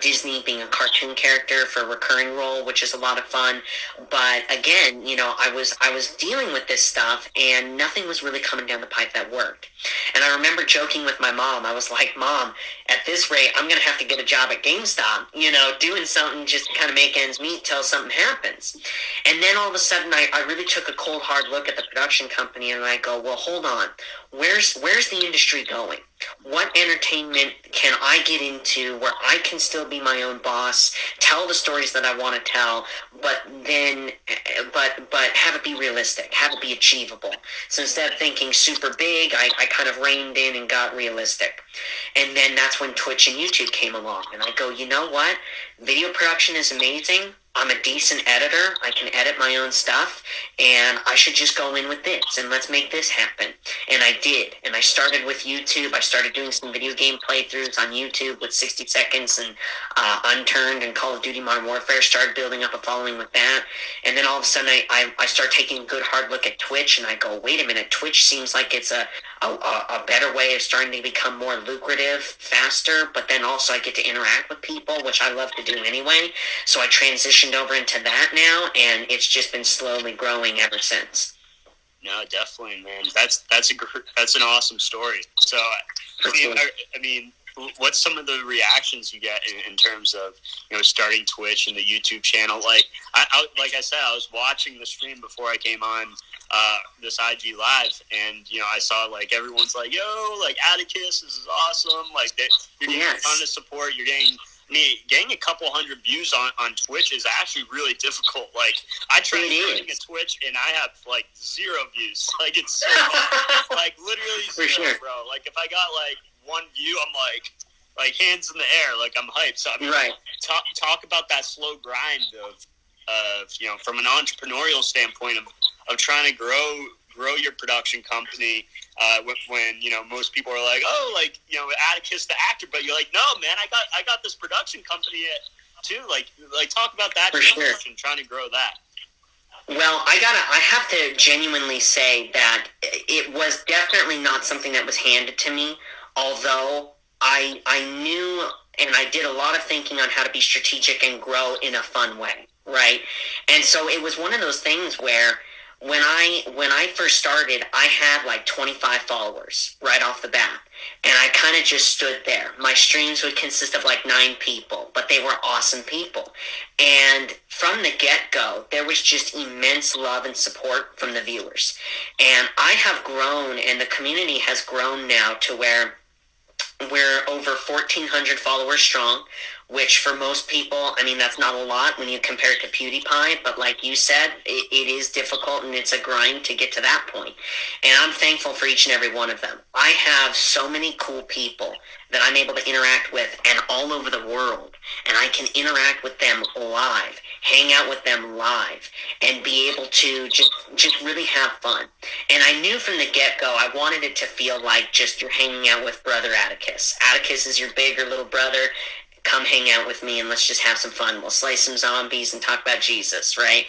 Disney, being a cartoon character for a recurring role, which is a lot of fun. But again, I was dealing with this stuff, and nothing was really coming down the pipe that worked. And I remember joking with my mom. I was like, Mom, at this rate, I'm going to have to get a job at GameStop, doing something just to kind of make ends meet till something happens. And then all of a sudden, I really took a cold, hard look at the production company, and I go, well, hold on. Where's the industry going? What entertainment can I get into where I can still be my own boss, tell the stories that I want to tell, but have it be realistic, have it be achievable. So instead of thinking super big, I kind of reined in and got realistic. And then that's when Twitch and YouTube came along, and I go, you know what? Video production is amazing. I'm a decent editor. I can edit my own stuff, and I should just go in with this, and let's make this happen. And I did, and I started with YouTube. I started doing some video game playthroughs on YouTube with 60 Seconds and Unturned and Call of Duty Modern Warfare, started building up a following with that. And then all of a sudden, I start taking a good hard look at Twitch, and I go, wait a minute, Twitch seems like it's a better way of starting to become more lucrative, faster, but then also I get to interact with people, which I love to do anyway. So I transitioned over into that now, and it's just been slowly growing ever since. No, definitely, man. That's an awesome story. So, I mean, what's some of the reactions you get in terms of starting Twitch and the YouTube channel? Like I said, I was watching the stream before I came on this IG Live, and I saw everyone's like, "Yo, Atticus, this is awesome!" You're getting a ton of support. You're getting. Getting a couple hundred views on Twitch is actually really difficult. I tried doing a Twitch and I have 0 views. It's so hard. Literally zero, bro. If I got 1 view, I'm like hands in the air, I'm hyped. So I mean, right. Talk about that slow grind of from an entrepreneurial standpoint of trying to grow your production company. When most people are Atticus the actor, but you're like, no, man, I got this production company too. Talk about that and trying to grow that. Well, I have to genuinely say that it was definitely not something that was handed to me. Although I knew, and I did a lot of thinking on how to be strategic and grow in a fun way, right? And so it was one of those things where. When I first started, I had 25 followers right off the bat. And I kind of just stood there. My streams would consist of 9 people, but they were awesome people. And from the get-go, there was just immense love and support from the viewers. And I have grown, and the community has grown now to where we're over 1,400 followers strong, which for most people, I mean, that's not a lot when you compare it to PewDiePie, but like you said, it is difficult and it's a grind to get to that point. And I'm thankful for each and every one of them. I have so many cool people that I'm able to interact with and all over the world, and I can interact with them live, hang out with them live, and be able to just really have fun. And I knew from the get-go I wanted it to feel like just you're hanging out with Brother Atticus. Atticus is your bigger little brother, come hang out with me and let's just have some fun. We'll slay some zombies and talk about Jesus, right?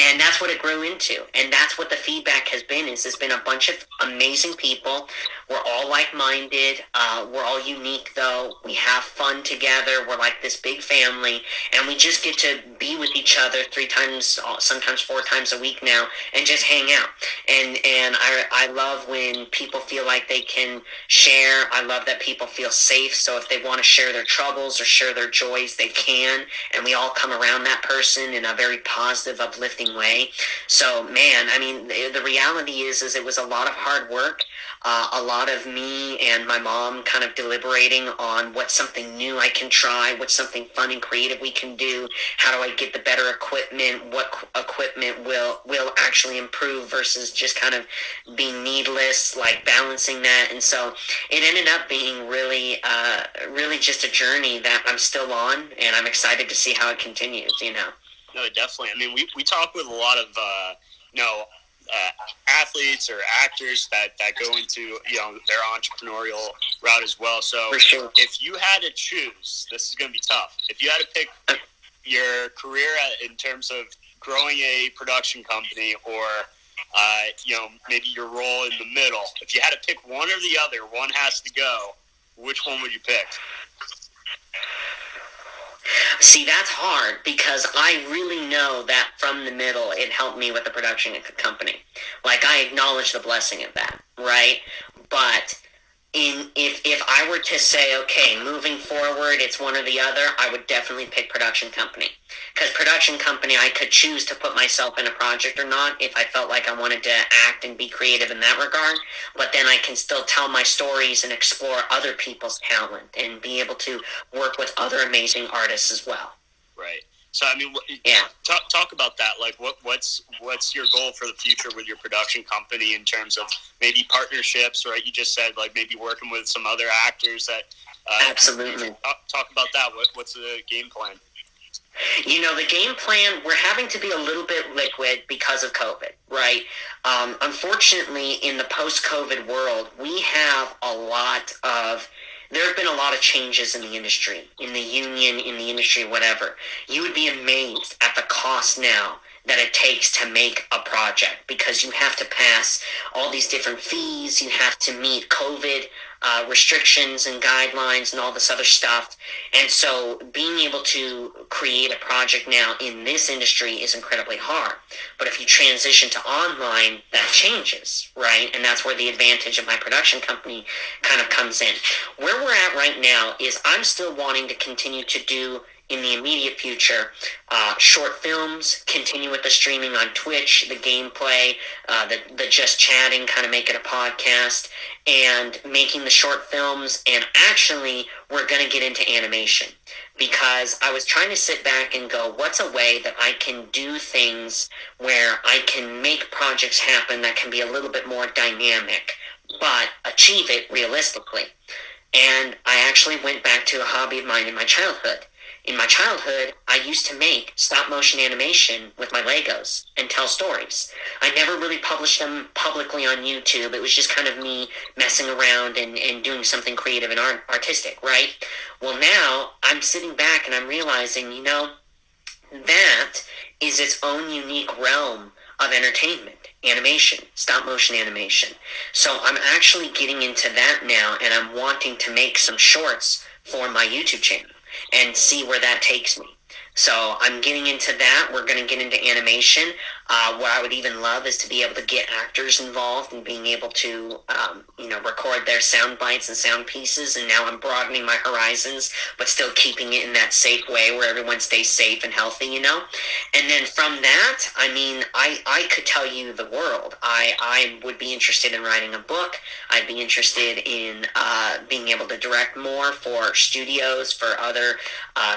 And that's what it grew into. And that's what the feedback has been, is there's been a bunch of amazing people. We're all like-minded. We're all unique, though. We have fun together. We're like this big family. And we just get to be with each other 3 times, sometimes 4 times a week now, and just hang out. And I love when people feel like they can share. I love that people feel safe. So if they want to share their troubles or share their joys, they can. And we all come around that person in a very positive, uplifting way. So, man, I mean, the reality is it was a lot of hard work. A lot of me and my mom kind of deliberating on what's something new I can try, what's something fun and creative we can do, how do I get the better equipment, what equipment will actually improve versus just kind of being needless, like balancing that. And so it ended up being really, really just a journey that I'm still on, and I'm excited to see how it continues, you know. No, definitely. I mean, we talk with a lot of, athletes or actors that go into, you know, their entrepreneurial route as well. So for sure. If you had to choose, this is going to be tough. If you had to pick your career in terms of growing a production company or, maybe your role in the middle, if you had to pick one or the other, one has to go, which one would you pick? See, that's hard because I really know that from the middle, it helped me with the production company. Like, I acknowledge the blessing of that, right? But if I were to say, okay, moving forward, it's one or the other, I would definitely pick production company. Because production company, I could choose to put myself in a project or not if I felt like I wanted to act and be creative in that regard. But then I can still tell my stories and explore other people's talent and be able to work with other amazing artists as well. Right. So, I mean, talk about that. Like, what's your goal for the future with your production company in terms of maybe partnerships, right? You just said, like, maybe working with some other actors that... Absolutely. Talk about that. What's the game plan? You know, the game plan, we're having to be a little bit liquid because of COVID, right? Unfortunately, in the post-COVID world, we have a lot of... There have been a lot of changes in the industry, in the union, in the industry, whatever. You would be amazed at the cost now that it takes to make a project because you have to pass all these different fees. You have to meet COVID restrictions and guidelines and all this other stuff. And so being able to create a project now in this industry is incredibly hard. But if you transition to online, that changes, right? And that's where the advantage of my production company kind of comes in. Where we're at right now is I'm still wanting to continue to do in the immediate future, short films, continue with the streaming on Twitch, the gameplay, the just chatting, kind of make it a podcast, and making the short films. And actually, we're going to get into animation because I was trying to sit back and go, what's a way that I can do things where I can make projects happen that can be a little bit more dynamic, but achieve it realistically. And I actually went back to a hobby of mine in my childhood. In my childhood, I used to make stop-motion animation with my Legos and tell stories. I never really published them publicly on YouTube. It was just kind of me messing around and doing something creative and artistic, right? Well, now I'm sitting back and I'm realizing, you know, that is its own unique realm of entertainment. Animation, stop motion animation. So I'm actually getting into that now, and I'm wanting to make some shorts for my YouTube channel and see where that takes me. So I'm getting into that. We're going to get into animation. What I would even love is to be able to get actors involved and being able to, record their sound bites and sound pieces. And now I'm broadening my horizons, but still keeping it in that safe way where everyone stays safe and healthy, you know? And then from that, I mean, I could tell you the world. I would be interested in writing a book. I'd be interested in being able to direct more for studios, for other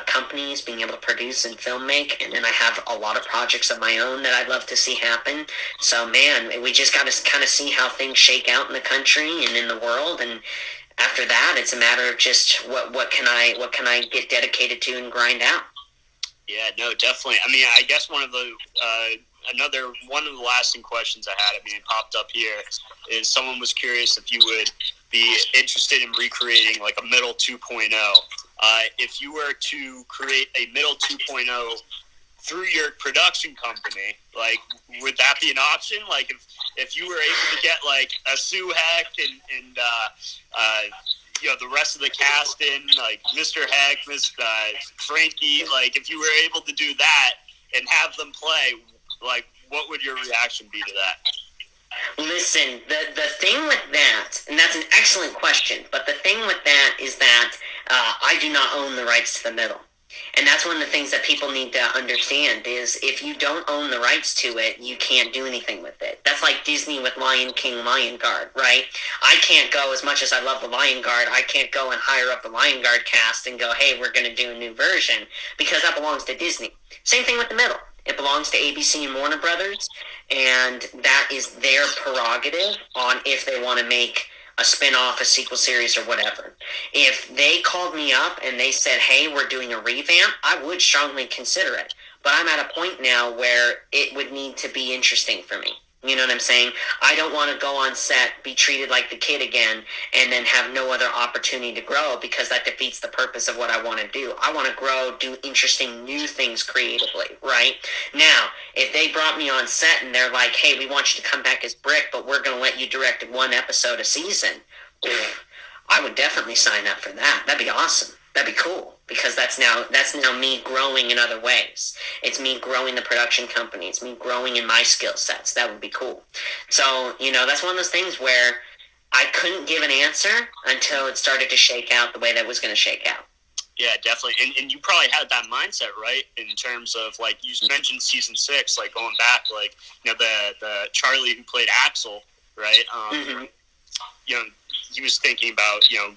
companies, being able to produce and film make, and then I have a lot of projects of my own that I'd love to see happen. So, man, we just got to kind of see how things shake out in the country and in the world. And after that, it's a matter of just what can I get dedicated to and grind out. Yeah, no, definitely. I mean, I guess one of the lasting questions I had, I mean, it popped up here, is someone was curious if you would be interested in recreating like a Middle 2.0. If you were to create a Middle 2.0 through your production company, like, would that be an option? Like, if you were able to get, like, a Sue Heck and you know, the rest of the cast in, like, Mr. Heck, Frankie, like, if you were able to do that and have them play, like, what would your reaction be to that? Listen, the thing with that, and that's an excellent question, but the thing with that is that I do not own the rights to the Middle. And that's one of the things that people need to understand is if you don't own the rights to it, you can't do anything with it. That's like Disney with Lion King, Lion Guard, right? I can't go, as much as I love the Lion Guard, I can't go and hire up the Lion Guard cast and go, hey, we're going to do a new version, because that belongs to Disney. Same thing with the Middle. It belongs to ABC and Warner Brothers, and that is their prerogative on if they want to make a spin-off, a sequel series, or whatever. If they called me up and they said, hey, we're doing a revamp, I would strongly consider it. But I'm at a point now where it would need to be interesting for me. You know what I'm saying? I don't want to go on set, be treated like the kid again, and then have no other opportunity to grow, because that defeats the purpose of what I want to do. I want to grow, do interesting new things creatively, right? Now, if they brought me on set and they're like, hey, we want you to come back as Brick, but we're going to let you direct one episode a season, I would definitely sign up for that. That'd be awesome. That'd be cool, because that's now me growing in other ways. It's me growing the production company. It's me growing in my skill sets. That would be cool. So, you know, that's one of those things where I couldn't give an answer until it started to shake out the way that it was going to shake out. Yeah, definitely. And you probably had that mindset, right? In terms of, like, you mentioned season 6, like, going back, like, you know, the Charlie who played Axel, right? Mm-hmm. You know, he was thinking about, you know,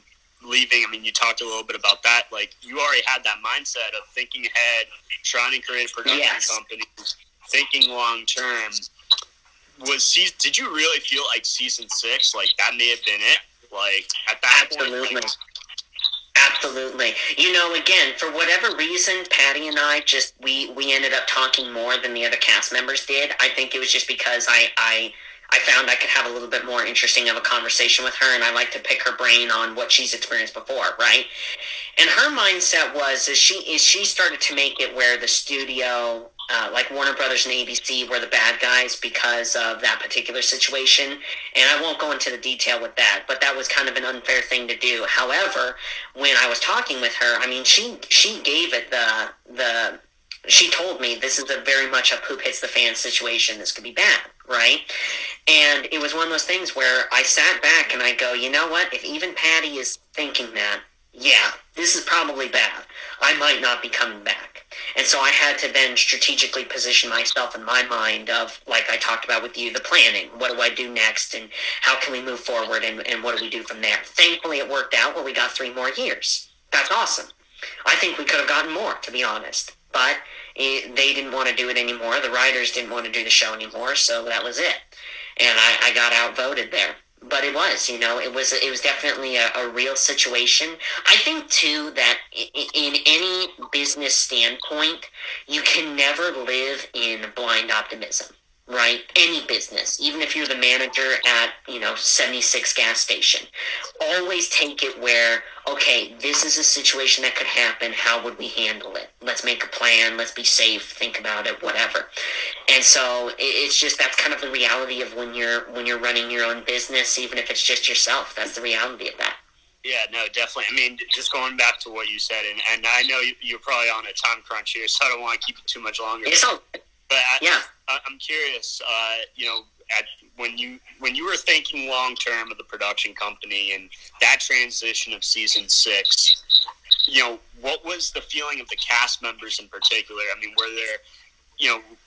leaving. I mean, you talked a little bit about that. Like, you already had that mindset of thinking ahead, trying to create a production company, thinking long term. Did you really feel like season 6, like, that may have been it? Like, at that point, like, absolutely. You know, again, for whatever reason, Patty and I just we ended up talking more than the other cast members did. I think it was just because I found I could have a little bit more interesting of a conversation with her, and I like to pick her brain on what she's experienced before, right? And her mindset was, she started to make it where the studio, like Warner Brothers and ABC, were the bad guys because of that particular situation. And I won't go into the detail with that, but that was kind of an unfair thing to do. However, when I was talking with her, I mean, she gave it the she told me this is a very much a poop hits the fan situation. This could be bad, right? And it was one of those things where I sat back and I go, you know what? If even Patty is thinking that, yeah, this is probably bad. I might not be coming back. And so I had to then strategically position myself in my mind of, like I talked about with you, the planning. What do I do next, and how can we move forward, and what do we do from there? Thankfully, it worked out where we got 3 more years. That's awesome. I think we could have gotten more, to be honest. But they didn't want to do it anymore. The writers didn't want to do the show anymore, so that was it. And I got outvoted there. But it was, you know, it was definitely a real situation. I think, too, that in any business standpoint, you can never live in blind optimism, right? Any business, even if you're the manager at, you know, 76 gas station. Always take it where, okay, this is a situation that could happen. How would we handle it? Let's make a plan. Let's be safe. Think about it, whatever. And so it's just, that's kind of the reality of when you're running your own business, even if it's just yourself. That's the reality of that. Yeah, no, definitely. I mean, just going back to what you said, and I know you're probably on a time crunch here, so I don't want to keep it too much longer. It's all good. But I'm curious, you know, when you were thinking long term of the production company and that transition of season 6, you know, what was the feeling of the cast members in particular? I mean,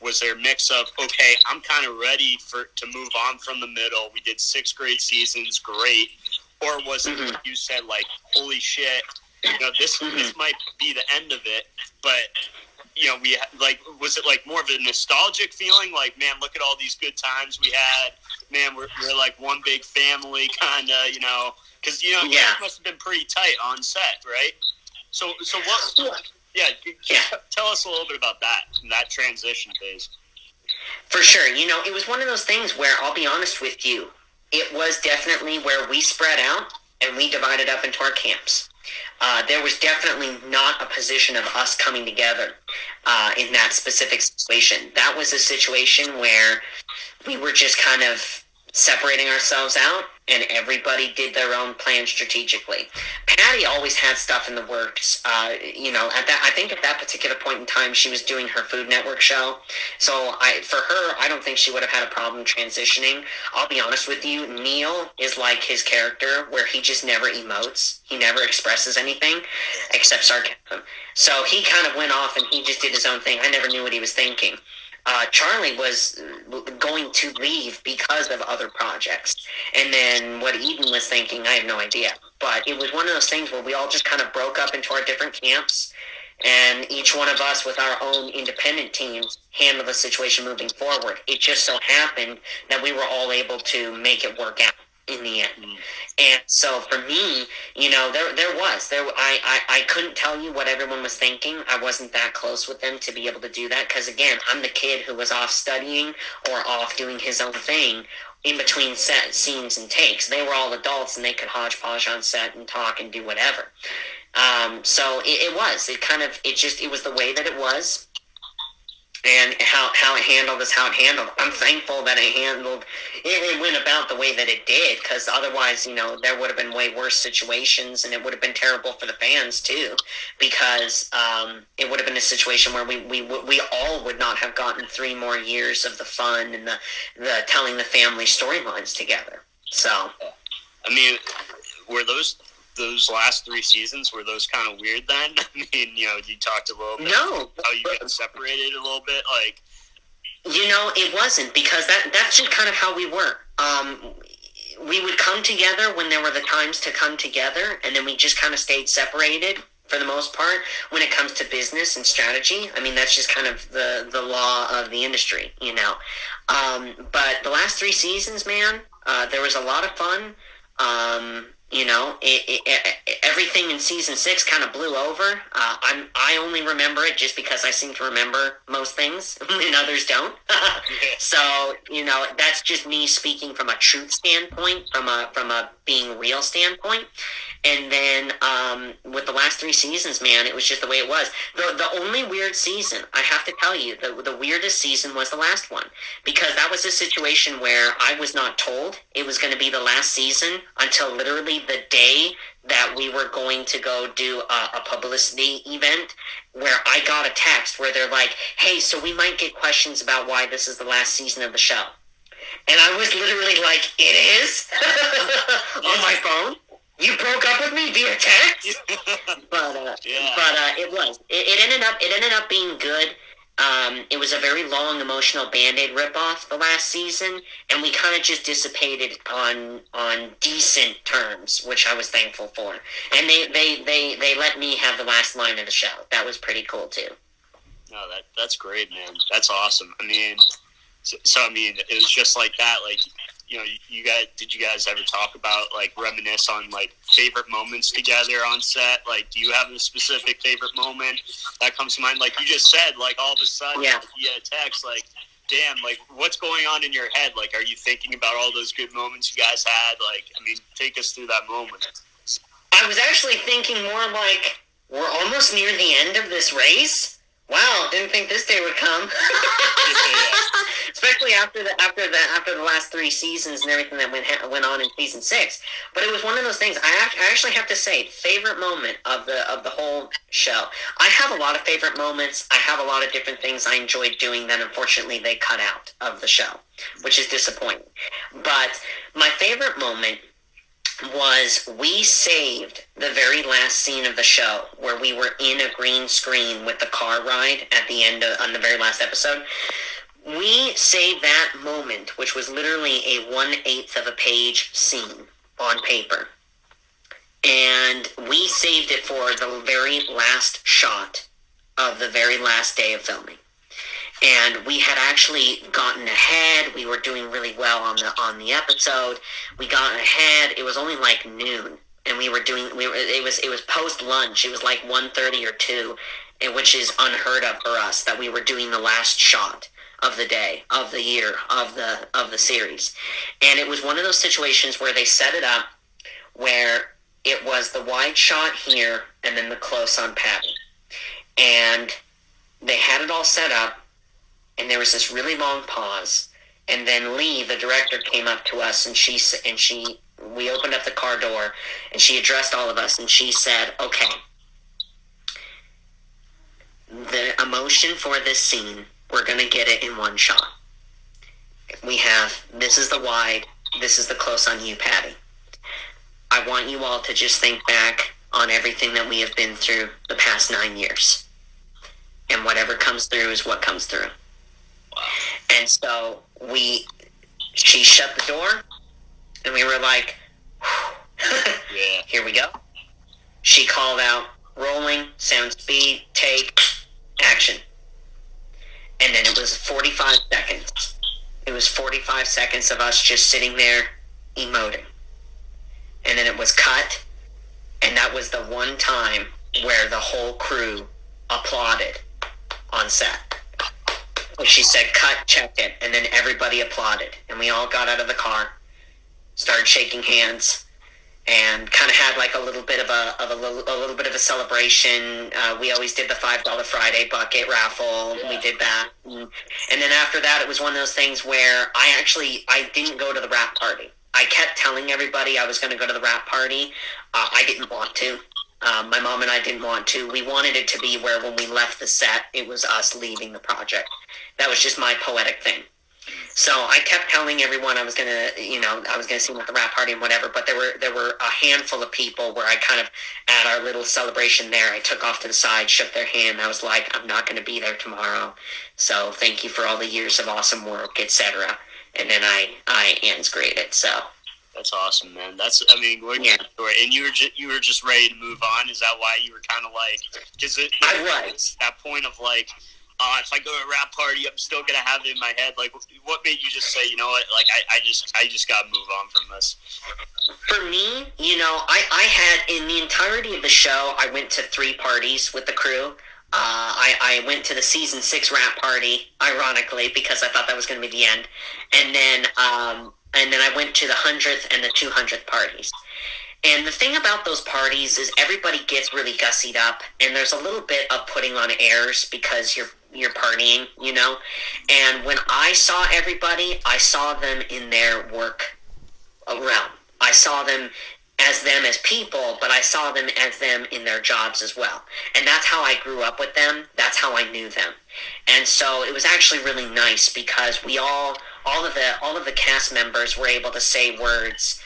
was there a mix of, okay, I'm kind of ready to move on from the Middle. We did 6 great seasons, great, or was it like you said, like, holy shit, you know, this might be the end of it, but. You know, we like, was it like more of a nostalgic feeling? Like, man, look at all these good times we had. Man, we're like one big family, kind of, you know, because, you know, it must have been pretty tight on set, right? So what? Yeah, tell us a little bit about that transition phase. For sure, you know, it was one of those things where, I'll be honest with you, it was definitely where we spread out and we divided up into our camps. There was definitely not a position of us coming together in that specific situation. That was a situation where we were just kind of separating ourselves out, and everybody did their own plan strategically. Patty always had stuff in the works. I think at that particular point in time, she was doing her Food Network show. So I don't think she would have had a problem transitioning. I'll be honest with you, Neil is like his character where he just never emotes. He never expresses anything except sarcasm. So he kind of went off and he just did his own thing. I never knew what he was thinking. Charlie was going to leave because of other projects. And then what Eden was thinking, I have no idea. But it was one of those things where we all just kind of broke up into our different camps, and each one of us with our own independent teams handled the situation moving forward. It just so happened that we were all able to make it work out in the end. And so for me, I couldn't tell you what everyone was thinking. I wasn't that close with them to be able to do that, because again, I'm the kid who was off studying or off doing his own thing in between set scenes and takes. They were all adults and they could hodgepodge on set and talk and do whatever. It was the way that it was. And how it handled is how it handled. I'm thankful that it went about the way that it did, because otherwise, there would have been way worse situations, and it would have been terrible for the fans too, because it would have been a situation where we all would not have gotten 3 more years of the fun and the telling the family storylines together. So, I mean, were those last 3 seasons, were those kind of weird then? I mean, you talked a little bit about how you got separated a little bit, like... it wasn't, because that's just kind of how we were. We would come together when there were the times to come together, and then we just kind of stayed separated for the most part when it comes to business and strategy. I mean, that's just kind of the law of the industry, But the last 3 seasons, man, there was a lot of fun. Everything in season 6 kind of blew over. I only remember it just because I seem to remember most things and others don't. So, that's just me speaking from a truth standpoint, from a being real standpoint. And then with the last 3 seasons, man, it was just the way it was. The only weird season, I have to tell you, the weirdest season was the last one, because that was a situation where I was not told it was going to be the last season until literally the day that we were going to go do a publicity event, where I got a text where they're like, hey, so we might get questions about why this is the last season of the show. And I was literally like, it is? On my phone? You broke up with me via text? It ended up being good. It was a very long emotional Band-Aid ripoff the last season, and we kind of just dissipated on decent terms, which I was thankful for. And they let me have the last line of the show. That was pretty cool too. No, that's great, man. That's awesome. I mean, it was just like that, like. Did you guys ever talk about, like, reminisce on, like, favorite moments together on set? Like, do you have a specific favorite moment that comes to mind? Like you just said, like, all of a sudden, yeah, you get a text, like, damn, like, what's going on in your head? Like, are you thinking about all those good moments you guys had? Like, I mean, take us through that moment. I was actually thinking more like, we're almost near the end of this race. Wow, didn't think this day would come. Especially after the last 3 seasons and everything that went on in season 6. But it was one of those things. I actually have to say, favorite moment of the whole show. I have a lot of favorite moments. I have a lot of different things I enjoyed doing that unfortunately they cut out of the show, which is disappointing. But my favorite moment was we saved the very last scene of the show where we were in a green screen with the car ride at the end on the very last episode. We saved that moment, which was literally a 1/8 of a page scene on paper. And we saved it for the very last shot of the very last day of filming. And we had actually gotten ahead. We were doing really well on the episode. We got ahead. It was only like noon, and it was post lunch. It was like 1:30 or 2, which is unheard of for us that we were doing the last shot of the day, of the year, of the series. And it was one of those situations where they set it up where it was the wide shot here and then the close on Patton. And they had it all set up, and there was this really long pause. And then Lee, the director, came up to us, and we opened up the car door, and she addressed all of us, and she said, okay, the emotion for this scene, we're going to get it in one shot. We have, this is the wide, this is the close on you, Patty. I want you all to just think back on everything that we have been through the past 9 years. And whatever comes through is what comes through. Wow. And so she shut the door, and we were like, yeah. Here we go. She called out, rolling, sound speed, take, action. And then it was 45 seconds. It was 45 seconds of us just sitting there emoting. And then it was cut, and that was the one time where the whole crew applauded on set. She said, cut, checked it, and then everybody applauded. And we all got out of the car, started shaking hands, and kind of had like a little bit of a celebration. We always did the $5 Friday bucket raffle. Yeah. We did that, and then after that, it was one of those things where I didn't go to the wrap party. I kept telling everybody I was going to go to the wrap party. I didn't want to. My mom and I didn't want to. We wanted it to be where when we left the set, it was us leaving the project. That was just my poetic thing. So I kept telling everyone I was gonna see them at the wrap party and whatever. But there were a handful of people where I kind of at our little celebration there, I took off to the side, shook their hand. I was like, I'm not gonna be there tomorrow. So thank you for all the years of awesome work, etc. And then I Ann's graded. So that's awesome, man. And you were just ready to move on. Is that why you were kind of like? Because I was that point of like. If I go to a rap party, I'm still gonna have it in my head. Like, what made you just say, you know what? Like, I just gotta move on from this. For me, I had in the entirety of the show, I went to 3 parties with the crew. I went to the season 6 rap party, ironically, because I thought that was gonna be the end. And then I went to the 100th and the 200th parties. And the thing about those parties is everybody gets really gussied up, and there's a little bit of putting on airs because you're partying, and when I saw everybody, I saw them in their work realm. I saw them as people, but I saw them as them in their jobs as well. And that's how I grew up with them. That's how I knew them. And so it was actually really nice because we all of the cast members were able to say words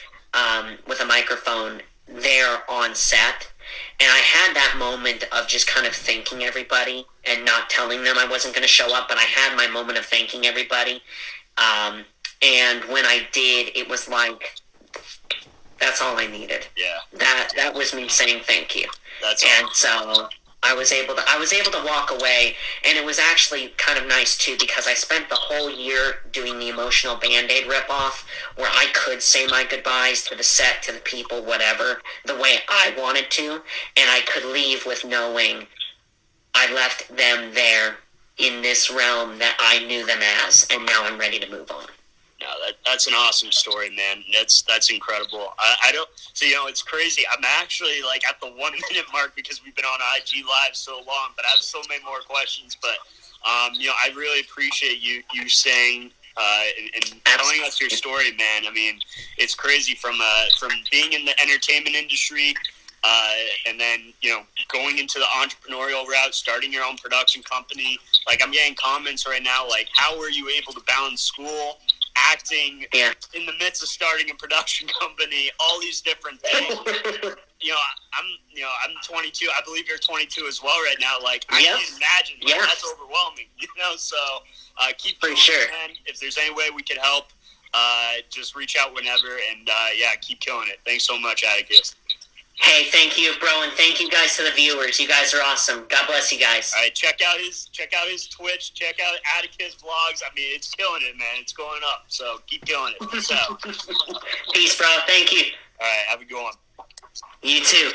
with a microphone there on set. And I had that moment of just kind of thanking everybody and not telling them I wasn't going to show up, but I had my moment of thanking everybody. And when I did, it was like, that's all I needed. Yeah. That was me saying thank you. So I was able to walk away, and it was actually kind of nice too because I spent the whole year doing the emotional Band-Aid ripoff where I could say my goodbyes to the set, to the people, whatever, the way I wanted to, and I could leave with knowing I left them there in this realm that I knew them as, and now I'm ready to move on. No, that's an awesome story, man. That's incredible. It's crazy. I'm actually like at the 1 minute mark because we've been on IG Live so long, but I have so many more questions. But I really appreciate you saying and telling us your story, man. I mean, it's crazy from being in the entertainment industry. And then, going into the entrepreneurial route, starting your own production company. Like, I'm getting comments right now, like, how were you able to balance school, acting, yeah, in the midst of starting a production company, all these different things? I'm 22. I believe you're 22 as well right now. Like, I can imagine. Like, yeah. That's overwhelming, So keep going, sure, man. If there's any way we could help, just reach out whenever. And, keep killing it. Thanks so much, Atticus. Hey, thank you, bro, and thank you guys to the viewers. You guys are awesome. God bless you guys. All right, check out his Twitch. Check out Atticus Vlogs. I mean, it's killing it, man. It's going up. So keep killing it. Peace, bro. Thank you. All right, have a good one. You too.